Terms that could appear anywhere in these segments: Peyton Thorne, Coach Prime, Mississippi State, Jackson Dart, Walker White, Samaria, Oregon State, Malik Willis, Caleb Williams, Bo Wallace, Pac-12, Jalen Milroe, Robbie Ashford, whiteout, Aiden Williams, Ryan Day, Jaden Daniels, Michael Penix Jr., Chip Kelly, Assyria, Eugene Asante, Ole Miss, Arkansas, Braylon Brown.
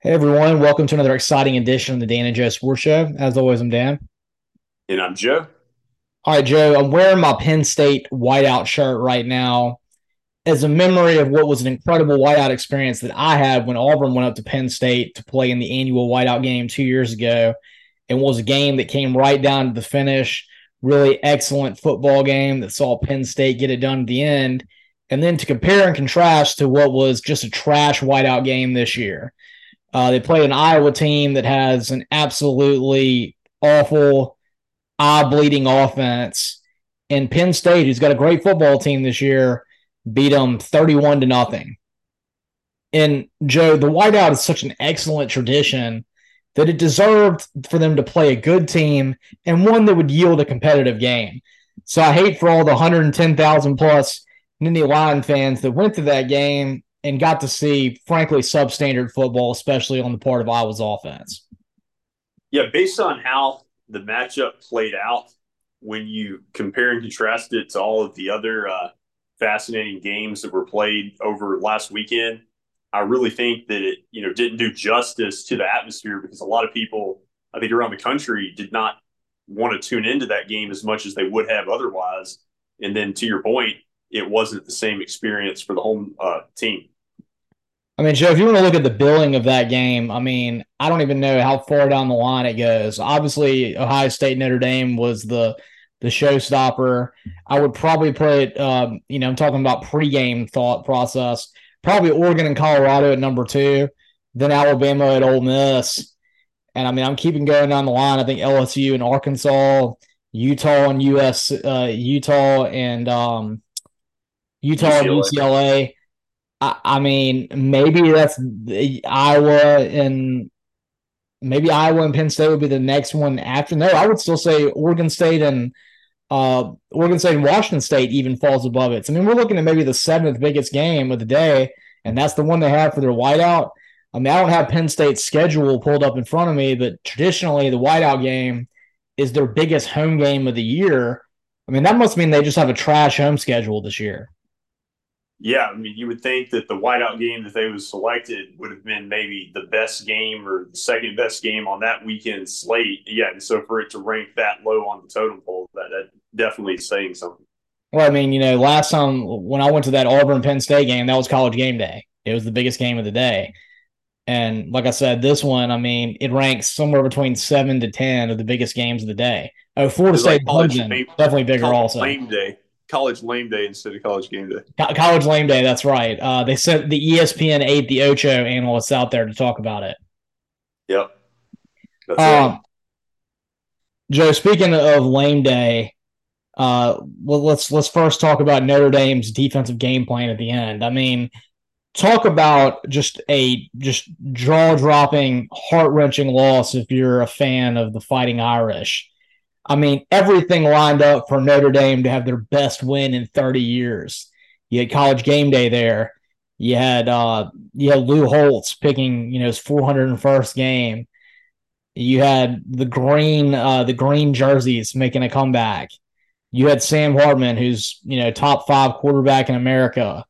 Hey everyone, welcome to another exciting edition of the Dan and Joe Sports Show. As always, I'm Dan. And I'm Joe. All right, Joe, I'm wearing my Penn State whiteout shirt right now as a memory of what was an incredible whiteout experience that I had when Auburn went up to Penn State to play in the annual whiteout game 2 years ago. It was a game that came right down to the finish, really excellent football game that saw Penn State get it done at the end. And then to compare and contrast to what was just a trash whiteout game this year. They played an Iowa team that has an absolutely awful, eye-bleeding offense. And Penn State, who's got a great football team this year, beat them 31-0. And, Joe, the whiteout is such an excellent tradition that it deserved for them to play a good team and one that would yield a competitive game. So I hate for all the 110,000-plus Nittany Lion fans that went to that game and got to see, frankly, substandard football, especially on the part of Iowa's offense. Yeah, based on how the matchup played out, when you compare and contrast it to all of the other fascinating games that were played over last weekend, I really think that it didn't do justice to the atmosphere, because a lot of people, I think, around the country did not want to tune into that game as much as they would have otherwise. And then, to your point, it wasn't the same experience for the home team. I mean, Joe, if you want to look at the billing of that game, I mean, I don't even know how far down the line it goes. Obviously, Ohio State Notre Dame was the showstopper. I would probably put, I'm talking about pregame thought process, probably Oregon and Colorado at number two, then Alabama at Ole Miss. And, I mean, I'm keeping going down the line. I think LSU and Arkansas, Utah and UCLA. I mean, maybe that's Iowa and Penn State would be the next one after. No, I would still say Oregon State and Washington State even falls above it. So, I mean, we're looking at maybe the seventh biggest game of the day, and that's the one they have for their whiteout. I mean, I don't have Penn State's schedule pulled up in front of me, but traditionally the whiteout game is their biggest home game of the year. I mean, that must mean they just have a trash home schedule this year. Yeah, I mean, you would think that the whiteout game that they was selected would have been maybe the best game or the second best game on that weekend slate. Yeah, and so for it to rank that low on the totem pole, that definitely is saying something. Well, I mean, last time when I went to that Auburn-Penn State game, that was College Game Day. It was the biggest game of the day. And like I said, this one, I mean, it ranks somewhere between 7 to 10 of the biggest games of the day. Oh, Florida State, definitely bigger also. College Lame Day instead of College Game Day. College Lame Day, that's right. They sent the ESPN 8, the Ocho analysts out there to talk about it. Yep. That's it. Joe, speaking of Lame Day, let's first talk about Notre Dame's defensive game plan at the end. I mean, talk about just jaw-dropping, heart-wrenching loss if you're a fan of the Fighting Irish. I mean, everything lined up for Notre Dame to have their best win in 30 years. You had College Game Day there. You had Lou Holtz picking, his 401st game. You had the green jerseys making a comeback. You had Sam Hartman, who's, top five quarterback in America.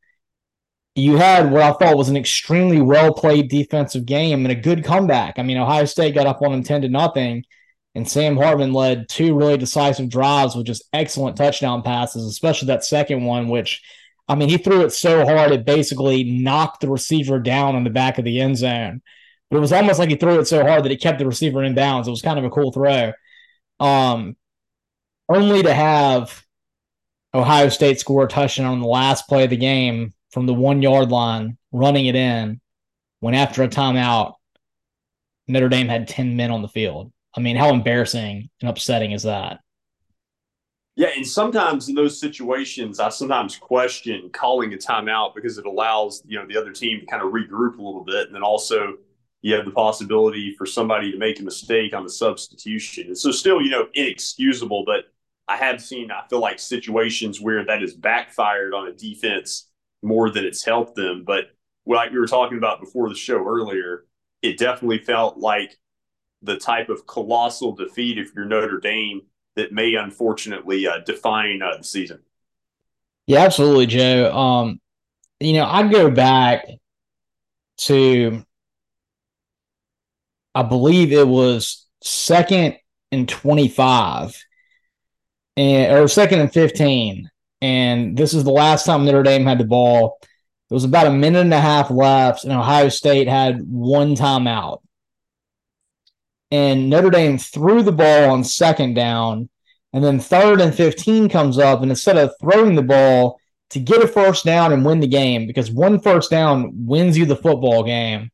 You had what I thought was an extremely well-played defensive game and a good comeback. I mean, Ohio State got up on them 10-0. And Sam Hartman led two really decisive drives with just excellent touchdown passes, especially that second one, which, I mean, he threw it so hard it basically knocked the receiver down in the back of the end zone. But it was almost like he threw it so hard that it kept the receiver in bounds. It was kind of a cool throw. Only to have Ohio State score a touchdown on the last play of the game from the 1-yard line, running it in, when after a timeout, Notre Dame had 10 men on the field. I mean, how embarrassing and upsetting is that? Yeah, and sometimes in those situations, I sometimes question calling a timeout, because it allows, the other team to kind of regroup a little bit. And then also you have the possibility for somebody to make a mistake on the substitution. And so still, inexcusable, but I feel like situations where that has backfired on a defense more than it's helped them. But like we were talking about before the show earlier, it definitely felt like the type of colossal defeat, if you're Notre Dame, that may unfortunately define the season. Yeah, absolutely, Joe. I go back to I believe it was 2nd and 25, or 2nd and 15. And this is the last time Notre Dame had the ball. It was about a minute and a half left, and Ohio State had one timeout. And Notre Dame threw the ball on second down, and then 3rd and 15 comes up, and instead of throwing the ball to get a first down and win the game, because one first down wins you the football game,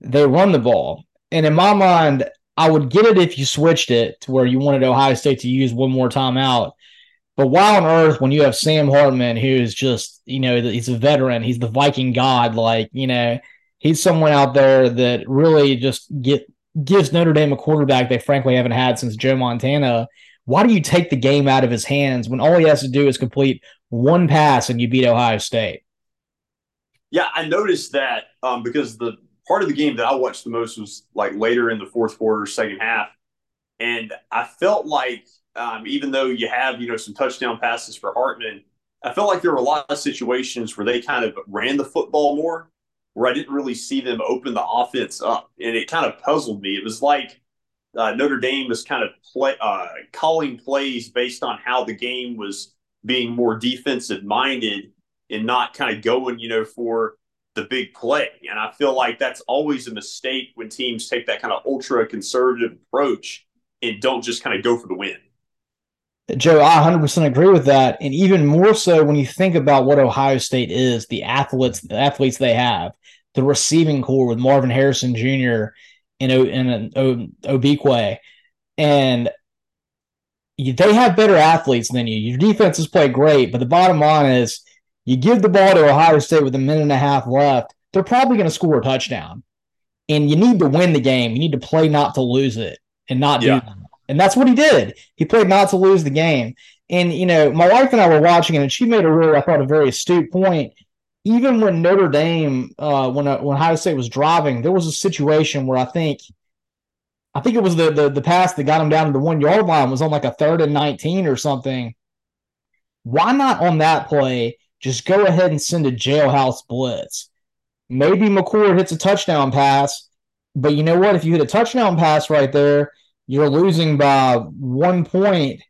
they run the ball. And in my mind, I would get it if you switched it to where you wanted Ohio State to use one more timeout. But why on earth, when you have Sam Hartman, who is just, he's a veteran, he's the Viking god, he's someone out there that really just gives Notre Dame a quarterback they frankly haven't had since Joe Montana. Why do you take the game out of his hands when all he has to do is complete one pass and you beat Ohio State? Yeah, I noticed that because the part of the game that I watched the most was later in the fourth quarter, second half. And I felt like even though you have, some touchdown passes for Hartman, I felt like there were a lot of situations where they kind of ran the football more, where I didn't really see them open the offense up. And it kind of puzzled me. It was like Notre Dame was kind of calling plays based on how the game was being more defensive-minded and not kind of going, for the big play. And I feel like that's always a mistake when teams take that kind of ultra-conservative approach and don't just kind of go for the win. Joe, I 100% agree with that. And even more so when you think about what Ohio State is, the athletes they have, the receiving core with Marvin Harrison Jr. and Obiquay. And they have better athletes than you. Your defense has played great, but the bottom line is you give the ball to Ohio State with a minute and a half left, they're probably going to score a touchdown. And you need to win the game. You need to play not to lose it and not do that. And that's what he did. He played not to lose the game. And, my wife and I were watching it, and she made a very astute point. Even when Notre Dame, when Ohio State was driving, there was a situation where I think it was the pass that got him down to the 1 yard line was on a 3rd and 19 or something. Why not on that play just go ahead and send a jailhouse blitz? Maybe McCord hits a touchdown pass, but you know what? If you hit a touchdown pass right there, you're losing by 1 point,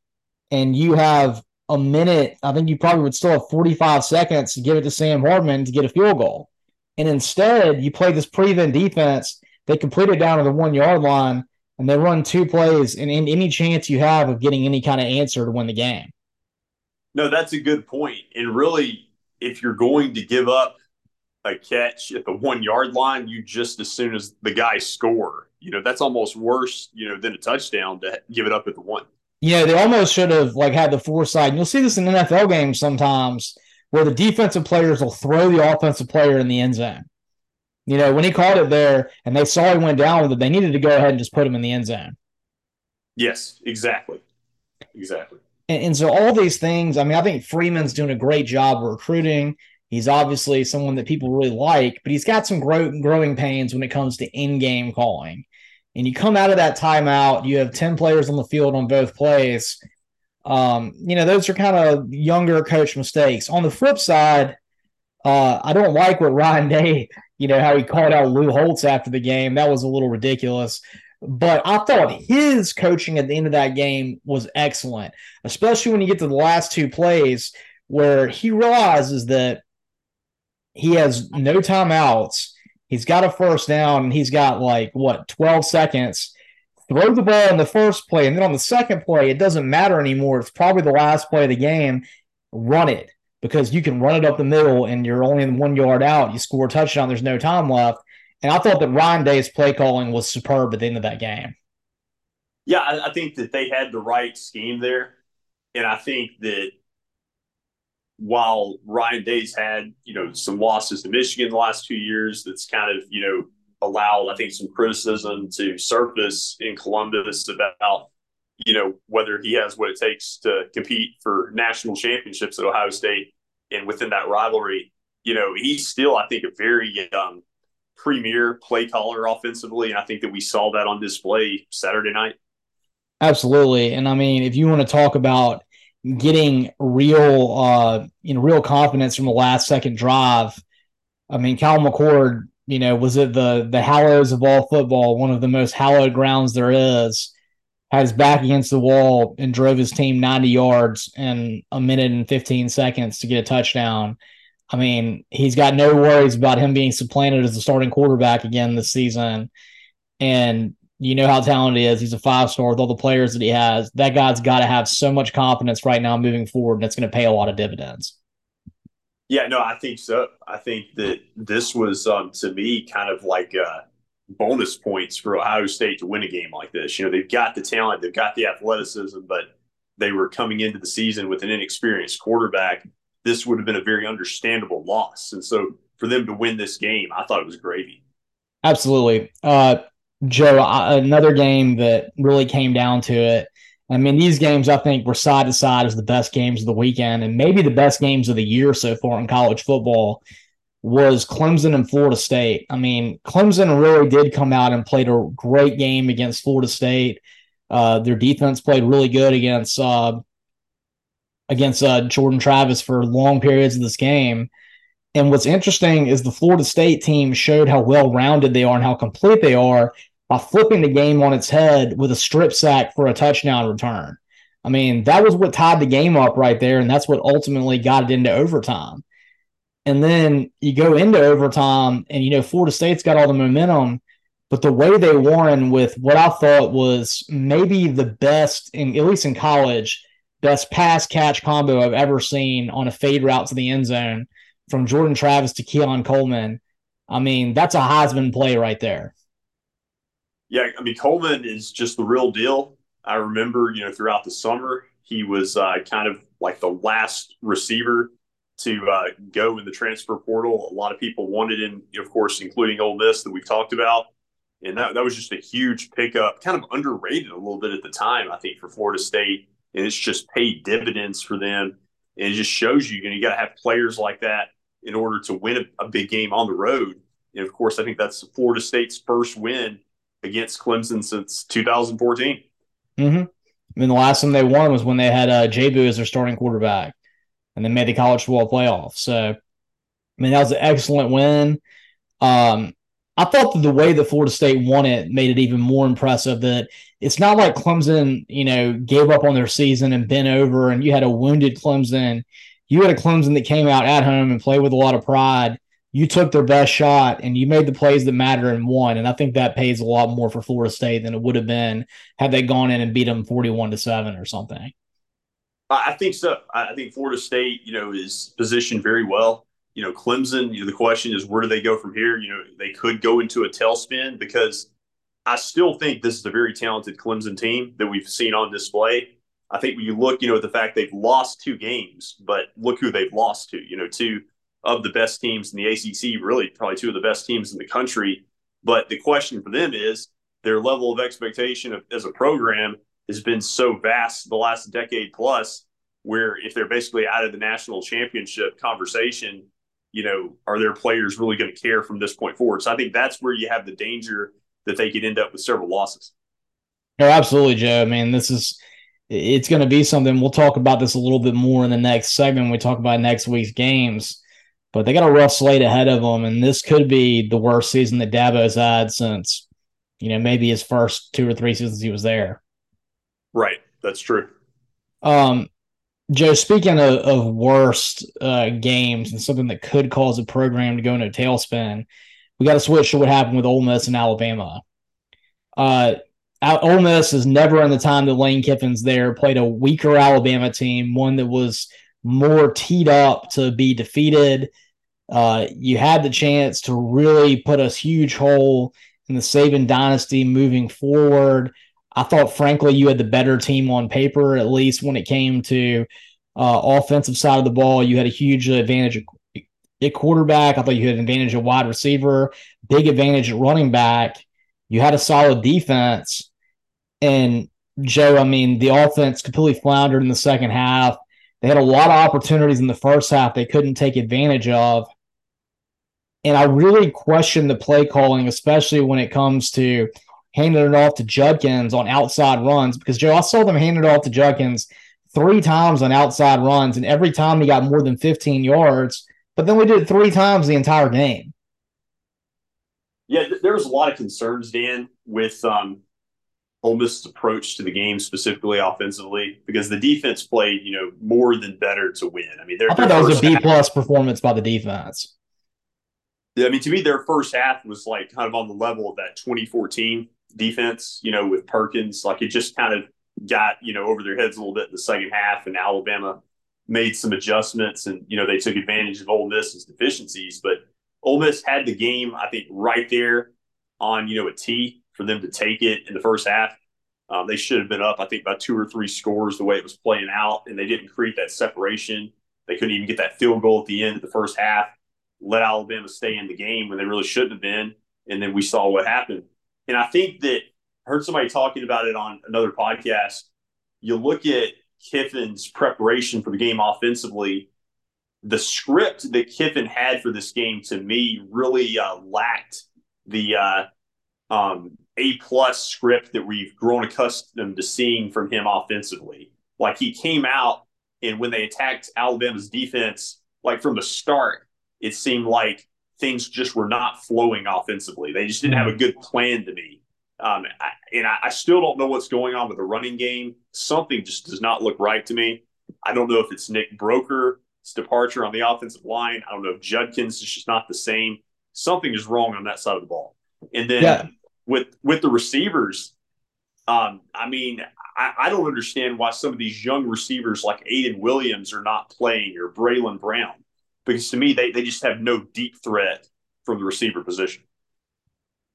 and you have a minute. I think you probably would still have 45 seconds to give it to Sam Hartman to get a field goal. And instead, you play this prevent defense. They complete it down to the 1 yard line, and they run two plays, and any chance you have of getting any kind of answer to win the game. No, that's a good point. And really, if you're going to give up a catch at the 1 yard line, you just as soon as the guy score, that's almost worse, than a touchdown to give it up at the one. Yeah, they almost should have had the foresight. And you'll see this in NFL games sometimes where the defensive players will throw the offensive player in the end zone. When he caught it there and they saw he went down with it, they needed to go ahead and just put him in the end zone. Yes, exactly. Exactly. And so all these things, I think Freeman's doing a great job recruiting. He's obviously someone that people really like, but he's got some growing pains when it comes to in-game calling. And you come out of that timeout, you have 10 players on the field on both plays. Those are kind of younger coach mistakes. On the flip side, I don't like what Ryan Day, how he called out Lou Holtz after the game. That was a little ridiculous. But I thought his coaching at the end of that game was excellent, especially when you get to the last two plays where he realizes that he has no timeouts. He's got a first down, and he's got 12 seconds. Throw the ball on the first play, and then on the second play, it doesn't matter anymore. It's probably the last play of the game. Run it, because you can run it up the middle, and you're only 1 yard out. You score a touchdown. There's no time left. And I thought that Ryan Day's play calling was superb at the end of that game. Yeah, I think that they had the right scheme there. And I think that while Ryan Day's had, some losses to Michigan the last 2 years, that's kind of, allowed, I think, some criticism to surface in Columbus about, whether he has what it takes to compete for national championships at Ohio State and within that rivalry. He's still, I think, a very premier play caller offensively, and I think that we saw that on display Saturday night. Absolutely. And if you want to talk about getting real confidence from the last second drive, Kyle McCord you know, was it the hallows of all football, one of the most hallowed grounds there is, had his back against the wall and drove his team 90 yards in 1 minute and 15 seconds to get a touchdown. I mean, he's got no worries about him being supplanted as the starting quarterback again this season. And you know how talented he is. He's a five-star with all the players that he has. That guy's got to have so much confidence right now moving forward, and it's going to pay a lot of dividends. Yeah, no, I think so. I think that this was, to me, kind of like bonus points for Ohio State to win a game like this. You know, they've got the talent, they've got the athleticism, but they were coming into the season with an inexperienced quarterback. This would have been a very understandable loss. And so for them to win this game, I thought it was gravy. Absolutely. Joe, another game that really came down to it. I mean, these games, I think, were side to side as the best games of the weekend, and maybe the best games of the year so far in college football was Clemson and Florida State. I mean, Clemson really did come out and played a great game against Florida State. Their defense played really good against Jordan Travis for long periods of this game. And what's interesting is the Florida State team showed how well-rounded they are and how complete they are by flipping the game on its head with a strip sack for a touchdown return. I mean, that was what tied the game up right there, and that's what ultimately got it into overtime. And then you go into overtime, and, you know, Florida State's got all the momentum, but the way they won with what I thought was maybe the best, at least in college, best pass-catch combo I've ever seen on a fade route to the end zone from Jordan Travis to Keon Coleman. I mean, that's a Heisman play right there. Yeah, I mean, Coleman is just the real deal. I remember, you know, throughout the summer, he was kind of like the last receiver to go in the transfer portal. A lot of people wanted him, of course, including Ole Miss that we've talked about. And that was just a huge pickup, kind of underrated a little bit at the time, I think, for Florida State. And it's just paid dividends for them. And it just shows you, you know, you got to have players like that in order to win a big game on the road. And, of course, I think that's Florida State's first win against Clemson since 2014. Mm-hmm. I mean, the last time they won was when they had J-Boo as their starting quarterback and they made the college football playoff. So, I mean, that was an excellent win. I thought that the way that Florida State won it made it even more impressive that it's not like Clemson, you know, gave up on their season and bent over and you had a wounded Clemson. You had a Clemson that came out at home and played with a lot of pride. You took their best shot, and you made the plays that matter and won. And I think that pays a lot more for Florida State than it would have been had they gone in and beat them 41-7 or something. I think so. I think Florida State, you know, is positioned very well. You know, Clemson, you know, the question is where do they go from here? You know, they could go into a tailspin because I still think this is a very talented Clemson team that we've seen on display. I think when you look, you know, at the fact they've lost two games, but look who they've lost to, you know, two of the best teams in the ACC, really probably two of the best teams in the country. But the question for them is their level of expectation as a program has been so vast the last decade plus, where if they're basically out of the national championship conversation, you know, are their players really going to care from this point forward? So I think that's where you have the danger that they could end up with several losses. No, absolutely, Joe. I mean, it's going to be something. We'll talk about this a little bit more in the next segment when we talk about next week's games. But they got a rough slate ahead of them, and this could be the worst season that Dabo's had since, you know, maybe his first 2 or 3 seasons he was there. Right, that's true. Joe, speaking of worst games and something that could cause a program to go into a tailspin, we got to switch to what happened with Ole Miss and Alabama. Ole Miss has never in the time that Lane Kiffin's there played a weaker Alabama team, one that was more teed up to be defeated. You had the chance to really put a huge hole in the Saban dynasty moving forward. I thought, frankly, you had the better team on paper, at least when it came to offensive side of the ball. You had a huge advantage at quarterback. I thought you had an advantage at wide receiver, big advantage at running back. You had a solid defense. And, Joe, I mean, the offense completely floundered in the second half. They had a lot of opportunities in the first half they couldn't take advantage of. And I really question the play calling, especially when it comes to handing it off to Judkins on outside runs. Because, Joe, I saw them handing it off to Judkins 3 times on outside runs, and every time he got more than 15 yards. But then we did it 3 times the entire game. Yeah, there was a lot of concerns, Dan, with Ole Miss's approach to the game, specifically offensively, because the defense played, more than better to win. I mean, I thought that was a B-plus performance by the defense. Yeah, I mean, to me, their first half was like kind of on the level of that 2014 defense, with Perkins. Like, it just kind of got, over their heads a little bit in the second half, and Alabama made some adjustments, and, they took advantage of Ole Miss's deficiencies. But Ole Miss had the game, I think, right there on, a tee for them to take it in the first half. They should have been up, I think, by 2 or 3 scores the way it was playing out, and they didn't create that separation. They couldn't even get that field goal at the end of the first half, let Alabama stay in the game when they really shouldn't have been, and then we saw what happened. And I think that I heard somebody talking about it on another podcast. You look at Kiffin's preparation for the game offensively, the script that Kiffin had for this game, to me, really lacked the A-plus script that we've grown accustomed to seeing from him offensively. Like, he came out, and when they attacked Alabama's defense, like, from the start, it seemed like things just were not flowing offensively. They just didn't have a good plan to me. I still don't know what's going on with the running game. Something just does not look right to me. I don't know if it's Nick Broker's departure on the offensive line. I don't know if Judkins is just not the same. Something is wrong on that side of the ball. And then with the receivers, I don't understand why some of these young receivers like Aiden Williams are not playing, or Braylon Brown, because to me, they just have no deep threat from the receiver position.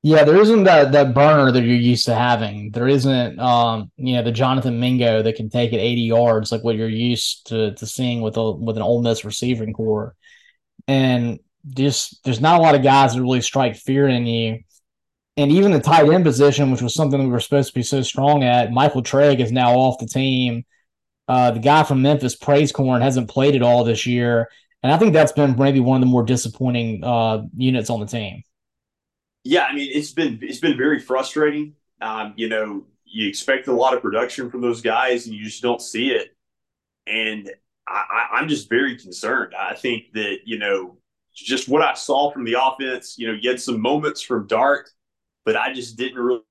Yeah, there isn't that burner that you're used to having. There isn't, the Jonathan Mingo that can take it 80 yards like what you're used to seeing with an Ole Miss receiving corps. And just there's not a lot of guys that really strike fear in you. And even the tight end position, which was something we were supposed to be so strong at, Michael Trigg is now off the team. The guy from Memphis, Praise Corn, hasn't played at all this year. And I think that's been maybe one of the more disappointing units on the team. Yeah, I mean, it's been very frustrating. You expect a lot of production from those guys, and you just don't see it. And I'm just very concerned. I think that, just what I saw from the offense, you had some moments from Dart, but I just didn't really.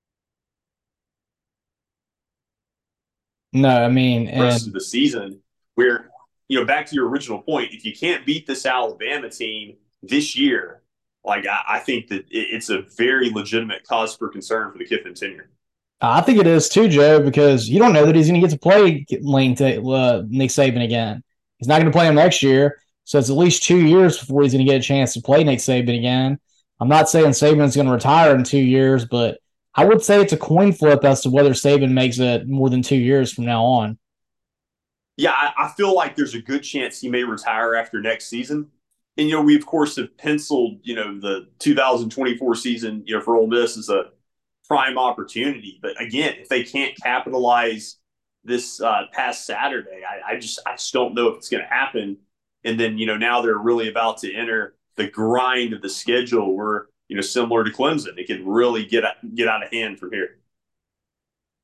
No, I mean, the rest of the season where. Back to your original point, if you can't beat this Alabama team this year, like I think that it's a very legitimate cause for concern for the Kiffin tenure. I think it is too, Joe, because you don't know that he's going to get to play Nick Saban again. He's not going to play him next year, so it's at least 2 years before he's going to get a chance to play Nick Saban again. I'm not saying Saban's going to retire in 2 years, but I would say it's a coin flip as to whether Saban makes it more than 2 years from now on. Yeah, I feel like there's a good chance he may retire after next season. And, we, of course, have penciled, the 2024 season, for Ole Miss as a prime opportunity. But, again, if they can't capitalize this past Saturday, I just don't know if it's going to happen. And then, now they're really about to enter the grind of the schedule where, similar to Clemson, it can really get out of hand from here.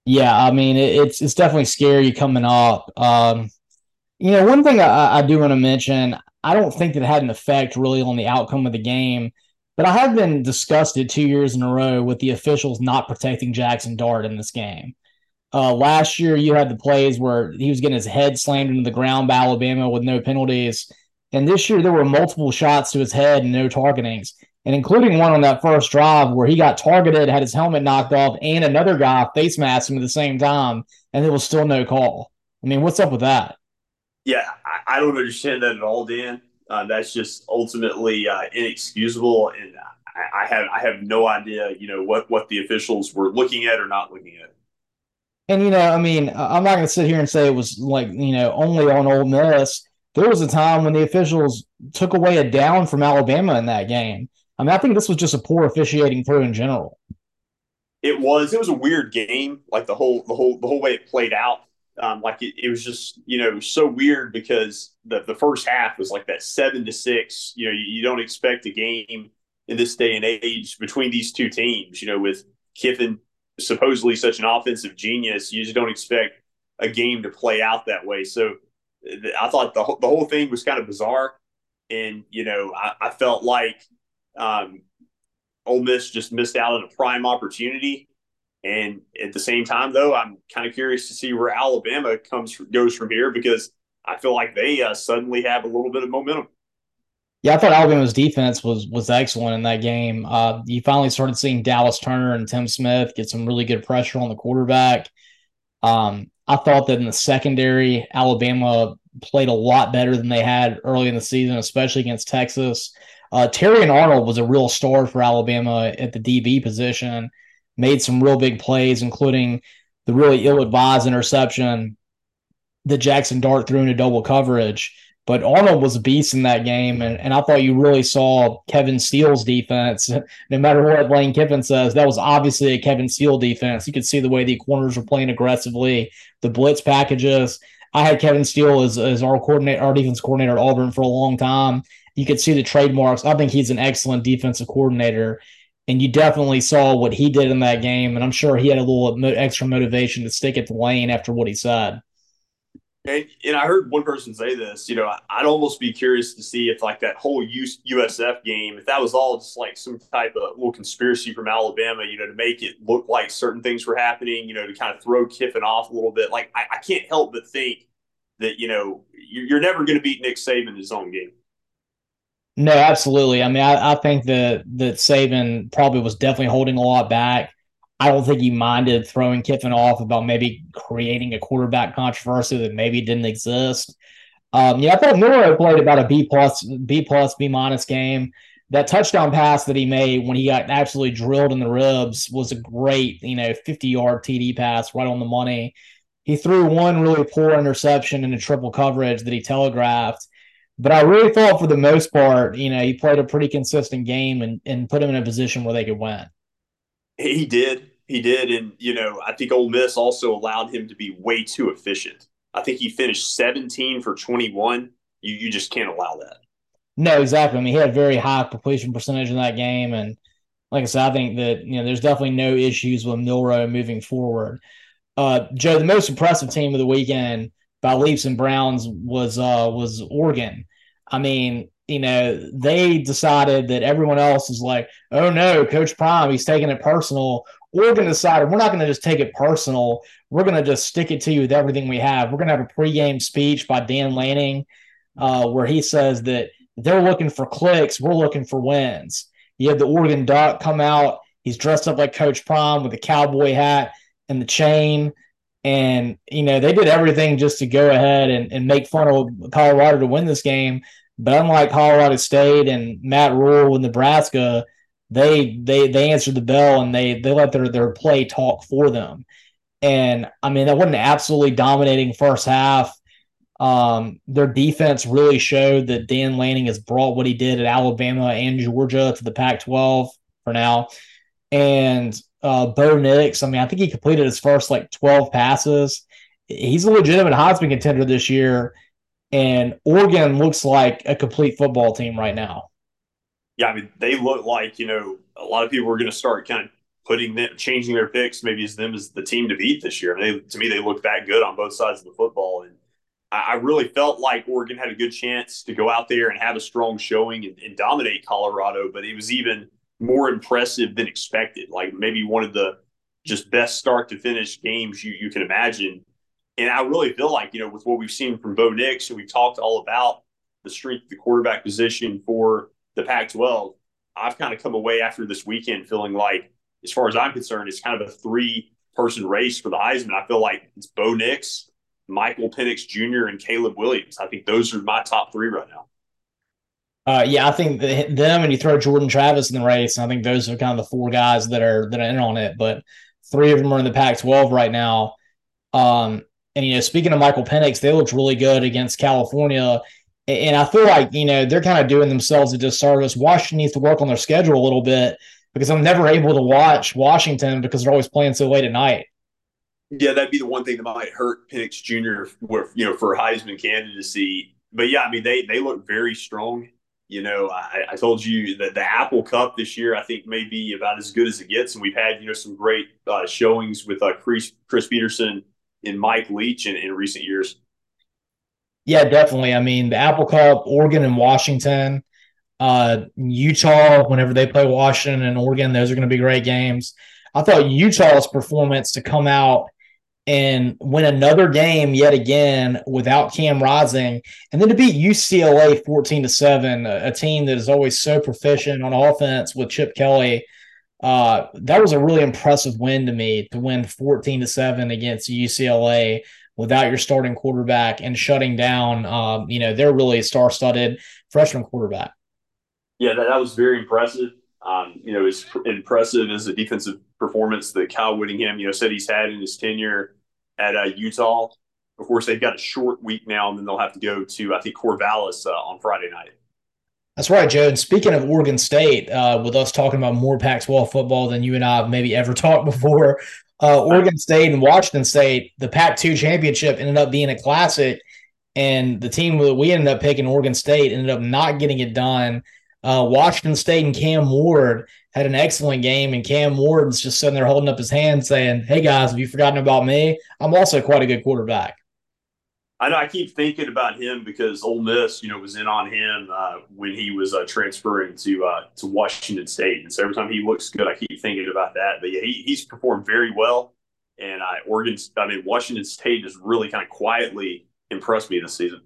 Yeah, I mean, it's definitely scary coming up. One thing I do want to mention, I don't think that it had an effect really on the outcome of the game, but I have been disgusted 2 years in a row with the officials not protecting Jackson Dart in this game. Last year, you had the plays where he was getting his head slammed into the ground by Alabama with no penalties, and this year there were multiple shots to his head and no targetings. And including one on that first drive where he got targeted, had his helmet knocked off, and another guy face masked him at the same time, and there was still no call. I mean, what's up with that? Yeah, I don't understand that at all, Dan. That's just ultimately inexcusable, and I have no idea, what the officials were looking at or not looking at. And, I'm not going to sit here and say it was like, only on Ole Miss. There was a time when the officials took away a down from Alabama in that game. I mean, I think this was just a poor officiating crew in general. It was a weird game, like the whole way it played out. It was just, so weird because the first half was like that 7-6. You don't expect a game in this day and age between these two teams, with Kiffin supposedly such an offensive genius. You just don't expect a game to play out that way. So I thought the whole thing was kind of bizarre. And, I felt like – Ole Miss just missed out on a prime opportunity. And at the same time, though, I'm kind of curious to see where Alabama goes from here, because I feel like they suddenly have a little bit of momentum. Yeah, I thought Alabama's defense was excellent in that game. You finally started seeing Dallas Turner and Tim Smith get some really good pressure on the quarterback. I thought that in the secondary, Alabama played a lot better than they had early in the season, especially against Texas. Terrion Arnold was a real star for Alabama at the DB position, made some real big plays, including the really ill-advised interception that Jackson Dart threw into double coverage. But Arnold was a beast in that game, and I thought you really saw Kevin Steele's defense. No matter what Lane Kiffin says, that was obviously a Kevin Steele defense. You could see the way the corners were playing aggressively, the blitz packages. I had Kevin Steele as our defense coordinator at Auburn for a long time. You could see the trademarks. I think he's an excellent defensive coordinator, and you definitely saw what he did in that game, and I'm sure he had a little extra motivation to stick at the lane after what he said. And I heard one person say this, you know, I'd almost be curious to see if like that whole USF game, if that was all just like some type of little conspiracy from Alabama, you know, to make it look like certain things were happening, you know, to kind of throw Kiffin off a little bit. Like I can't help but think that, you know, you're never going to beat Nick Saban in his own game. No, absolutely. I mean, I think that Saban probably was definitely holding a lot back. I don't think he minded throwing Kiffin off about maybe creating a quarterback controversy that maybe didn't exist. I thought Miller played about a B minus game. That touchdown pass that he made when he got absolutely drilled in the ribs was a great, 50-yard TD pass right on the money. He threw one really poor interception into triple coverage that he telegraphed. But I really thought for the most part, he played a pretty consistent game and put him in a position where they could win. He did. And, I think Ole Miss also allowed him to be way too efficient. I think he finished 17 for 21. You just can't allow that. No, exactly. I mean, he had very high completion percentage in that game. And like I said, I think that, there's definitely no issues with Milroe moving forward. Joe, the most impressive team of the weekend by leaps and bounds was Oregon. I mean, they decided that everyone else is like, oh, no, Coach Prime, he's taking it personal. Oregon decided we're not going to just take it personal. We're going to just stick it to you with everything we have. We're going to have a pregame speech by Dan Lanning where he says that they're looking for clicks. We're looking for wins. You have the Oregon Duck come out. He's dressed up like Coach Prime with a cowboy hat and the chain. And, they did everything just to go ahead and make fun of Colorado to win this game. But unlike Colorado State and Matt Rhule in Nebraska, they answered the bell and they let their play talk for them. And, I mean, that wasn't an absolutely dominating first half. Their defense really showed that Dan Lanning has brought what he did at Alabama and Georgia to the Pac-12 for now. And Bo Nix, I mean, I think he completed his first, 12 passes. He's a legitimate Heisman contender this year. And Oregon looks like a complete football team right now. Yeah, I mean, they look like, a lot of people are going to start kind of changing their picks maybe as them as the team to beat this year. I mean, to me, they look that good on both sides of the football. And I really felt like Oregon had a good chance to go out there and have a strong showing and dominate Colorado, but it was even more impressive than expected. Like maybe one of the just best start to finish games you can imagine. And I really feel like, with what we've seen from Bo Nix, and we've talked all about the strength of the quarterback position for the Pac-12, I've kind of come away after this weekend feeling like, as far as I'm concerned, it's kind of a three-person race for the Heisman. I feel like it's Bo Nix, Michael Penix Jr., and Caleb Williams. I think those are my top three right now. I think them, and you throw Jordan Travis in the race, and I think those are kind of the four guys that are in on it. But three of them are in the Pac-12 right now. And, speaking of Michael Penix, they looked really good against California. And I feel like, they're kind of doing themselves a disservice. Washington needs to work on their schedule a little bit because I'm never able to watch Washington because they're always playing so late at night. Yeah, that'd be the one thing that might hurt Penix Jr., for Heisman candidacy. But, yeah, I mean, they look very strong. I told you that the Apple Cup this year I think may be about as good as it gets. And we've had, some great showings with Chris Peterson in Mike Leach in recent years. Yeah, definitely. I mean, the Apple Cup, Oregon and Washington. Utah, whenever they play Washington and Oregon, those are going to be great games. I thought Utah's performance to come out and win another game yet again without Cam Rising, and then to beat UCLA 14-7, a team that is always so proficient on offense with Chip Kelly, that was a really impressive win to me, to win 14-7 against UCLA without your starting quarterback and shutting down, they're really a star-studded freshman quarterback. Yeah, that was very impressive. As impressive as the defensive performance that Kyle Whittingham, said he's had in his tenure at Utah. Of course, they've got a short week now, and then they'll have to go to, I think, Corvallis on Friday night. That's right, Joe. And speaking of Oregon State, with us talking about more Pac-12 football than you and I have maybe ever talked before, Oregon State and Washington State, the Pac-2 championship ended up being a classic, and the team that we ended up picking, Oregon State, ended up not getting it done. Washington State and Cam Ward had an excellent game, and Cam Ward's just sitting there holding up his hand saying, "Hey, guys, have you forgotten about me? I'm also quite a good quarterback." I know. I keep thinking about him because Ole Miss, was in on him when he was transferring to Washington State. And so every time he looks good, I keep thinking about that. But, yeah, he's performed very well. And Washington State has really kind of quietly impressed me this season.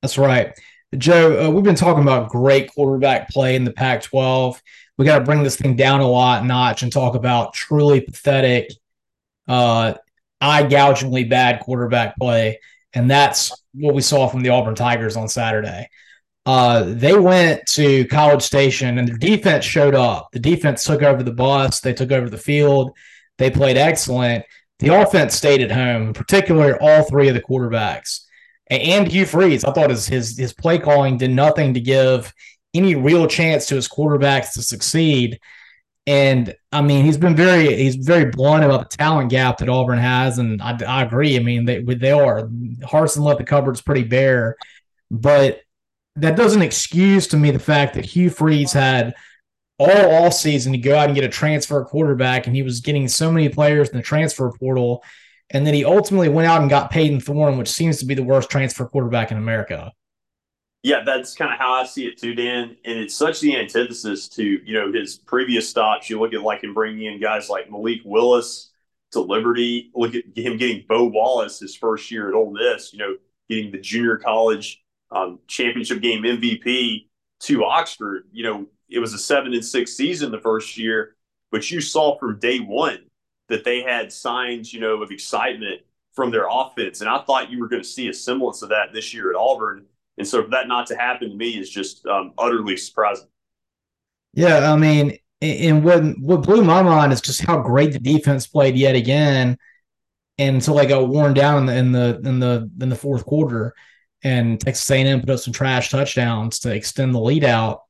That's right. Joe, we've been talking about great quarterback play in the Pac-12. We got to bring this thing down a notch and talk about truly pathetic, eye-gougingly bad quarterback play, and that's what we saw from the Auburn Tigers on Saturday. They went to College Station, and their defense showed up. The defense took over the bus. They took over the field. They played excellent. The offense stayed at home, particularly all three of the quarterbacks. And Hugh Freeze, I thought his play calling did nothing to give any real chance to his quarterbacks to succeed. And, he's very blunt about the talent gap that Auburn has, and I agree. They are. Harsin left the cupboards pretty bare. But that doesn't excuse to me the fact that Hugh Freeze had all offseason to go out and get a transfer quarterback, and he was getting so many players in the transfer portal. And then he ultimately went out and got Peyton Thorne, which seems to be the worst transfer quarterback in America. Yeah, that's kind of how I see it too, Dan. And it's such the antithesis to, his previous stops. You look at him bringing in guys like Malik Willis to Liberty. Look at him getting Bo Wallace his first year at Ole Miss, getting the junior college championship game MVP to Oxford. It was a 7-6 season the first year, but you saw from day one that they had signs, of excitement from their offense. And I thought you were going to see a semblance of that this year at Auburn. And so for that not to happen to me is just utterly surprising. Yeah, and what blew my mind is just how great the defense played yet again until they got worn down in the fourth quarter. And Texas A&M put up some trash touchdowns to extend the lead out.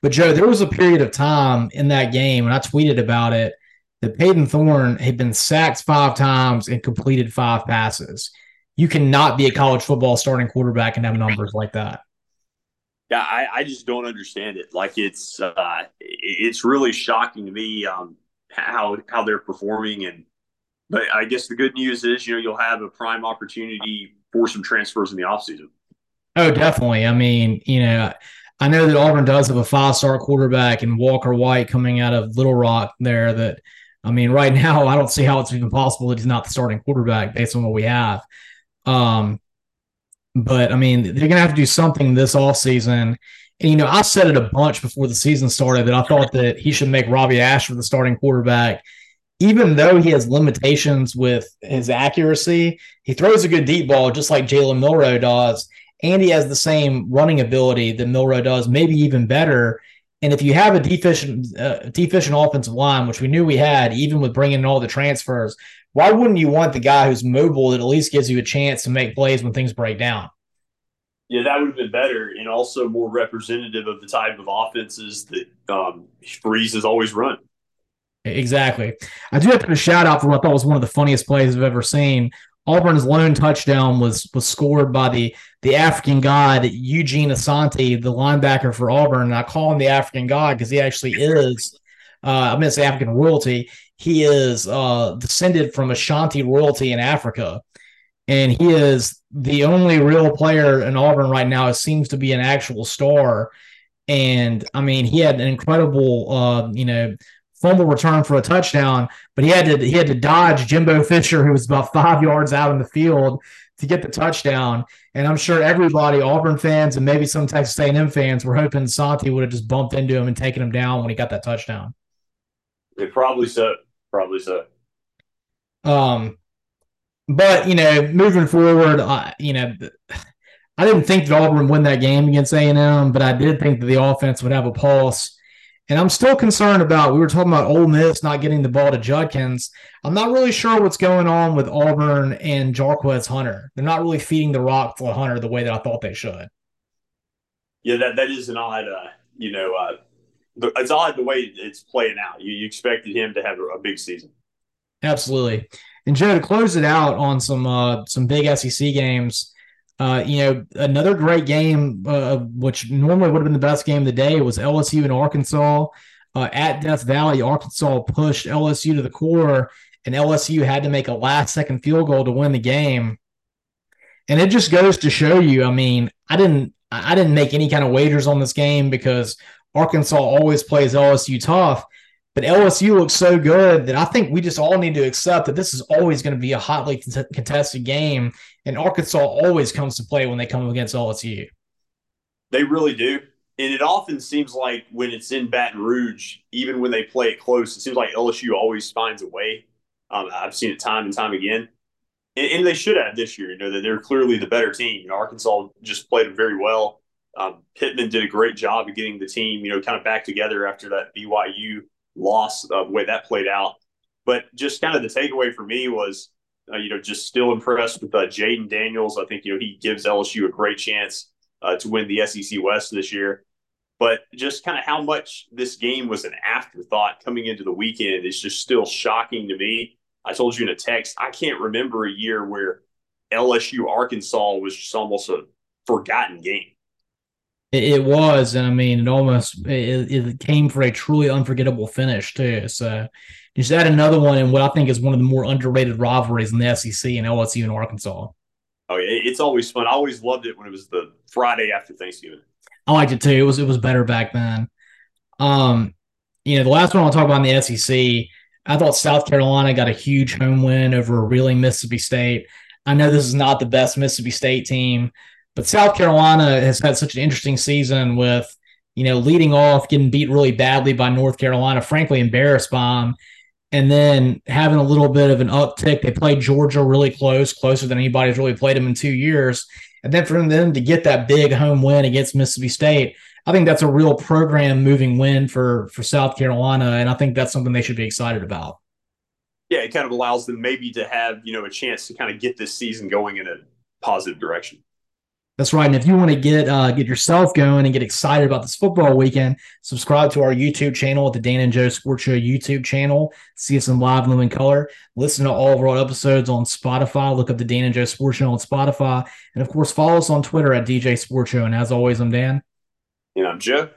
But, Joe, there was a period of time in that game, and I tweeted about it, that Peyton Thorne had been sacked 5 times and completed 5 passes. You cannot be a college football starting quarterback and have numbers like that. Yeah, I just don't understand it. It's really shocking to me how they're performing. But I guess the good news is, you'll have a prime opportunity for some transfers in the offseason. Oh, definitely. I know that Auburn does have a 5-star quarterback in Walker White coming out of Little Rock there that – right now, I don't see how it's even possible that he's not the starting quarterback based on what we have. They're going to have to do something this offseason. And, I said it a bunch before the season started that I thought that he should make Robbie Ashford the starting quarterback. Even though he has limitations with his accuracy, he throws a good deep ball just like Jalen Milroe does, and he has the same running ability that Milroe does, maybe even better. And if you have a deficient offensive line, which we knew we had, even with bringing in all the transfers, why wouldn't you want the guy who's mobile that at least gives you a chance to make plays when things break down? Yeah, that would have been better and also more representative of the type of offenses that Freeze has always run. Exactly. I do have to give a shout-out for what I thought was one of the funniest plays I've ever seen. Auburn's lone touchdown was scored by the African god, Eugene Asante, the linebacker for Auburn. And I call him the African god because he actually is, I meant to say African royalty. He is descended from Ashanti royalty in Africa. And he is the only real player in Auburn right now who seems to be an actual star. And, I mean, he had an incredible, fumble return for a touchdown, but he had to dodge Jimbo Fisher, who was about 5 yards out in the field, to get the touchdown. And I'm sure everybody, Auburn fans and maybe some Texas A&M fans, were hoping Santi would have just bumped into him and taken him down when he got that touchdown. It probably so. Probably so. But, moving forward, I didn't think that Auburn would win that game against A&M, but I did think that the offense would have a pulse. And I'm still concerned about, we were talking about Ole Miss not getting the ball to Judkins. I'm not really sure what's going on with Auburn and Jarquez Hunter. They're not really feeding the rock for Hunter the way that I thought they should. Yeah, that is an odd, it's odd the way it's playing out. You expected him to have a big season. Absolutely. And, Joe, to close it out on some big SEC games, another great game, which normally would have been the best game of the day, was LSU and Arkansas. At Death Valley, Arkansas pushed LSU to the core, and LSU had to make a last-second field goal to win the game. And it just goes to show you, I mean, I didn't make any kind of wagers on this game because Arkansas always plays LSU tough, but LSU looks so good that I think we just all need to accept that this is always going to be a hotly contested game, and Arkansas always comes to play when they come against LSU. They really do. And it often seems like when it's in Baton Rouge, even when they play it close, it seems like LSU always finds a way. I've seen it time and time again. And they should have this year. They're clearly the better team. Arkansas just played very well. Pittman did a great job of getting the team, kind of back together after that BYU loss, the way that played out. But just kind of the takeaway for me was, just still impressed with Jaden Daniels. I think, he gives LSU a great chance to win the SEC West this year. But just kind of how much this game was an afterthought coming into the weekend is just still shocking to me. I told you in a text, I can't remember a year where LSU-Arkansas was just almost a forgotten game. It was, and I mean, it came for a truly unforgettable finish, too. So just add another one in what I think is one of the more underrated rivalries in the SEC, and LSU and Arkansas. Oh, yeah, it's always fun. I always loved it when it was the Friday after Thanksgiving. I liked it, too. It was better back then. The last one I'll talk about in the SEC, I thought South Carolina got a huge home win over a reeling Mississippi State. I know this is not the best Mississippi State team, but South Carolina has had such an interesting season with, leading off, getting beat really badly by North Carolina, frankly embarrassed by them, and then having a little bit of an uptick. They played Georgia really close, closer than anybody's really played them in 2 years. And then for them to get that big home win against Mississippi State, I think that's a real program-moving win for South Carolina, and I think that's something they should be excited about. Yeah, it kind of allows them maybe to have, a chance to kind of get this season going in a positive direction. That's right, and if you want to get yourself going and get excited about this football weekend, subscribe to our YouTube channel at the Dan and Joe Sports Show YouTube channel. See us in live and in color. Listen to all of our episodes on Spotify. Look up the Dan and Joe Sports Show on Spotify. And, of course, follow us on Twitter at DJ Sports Show. And, as always, I'm Dan. And I'm Joe.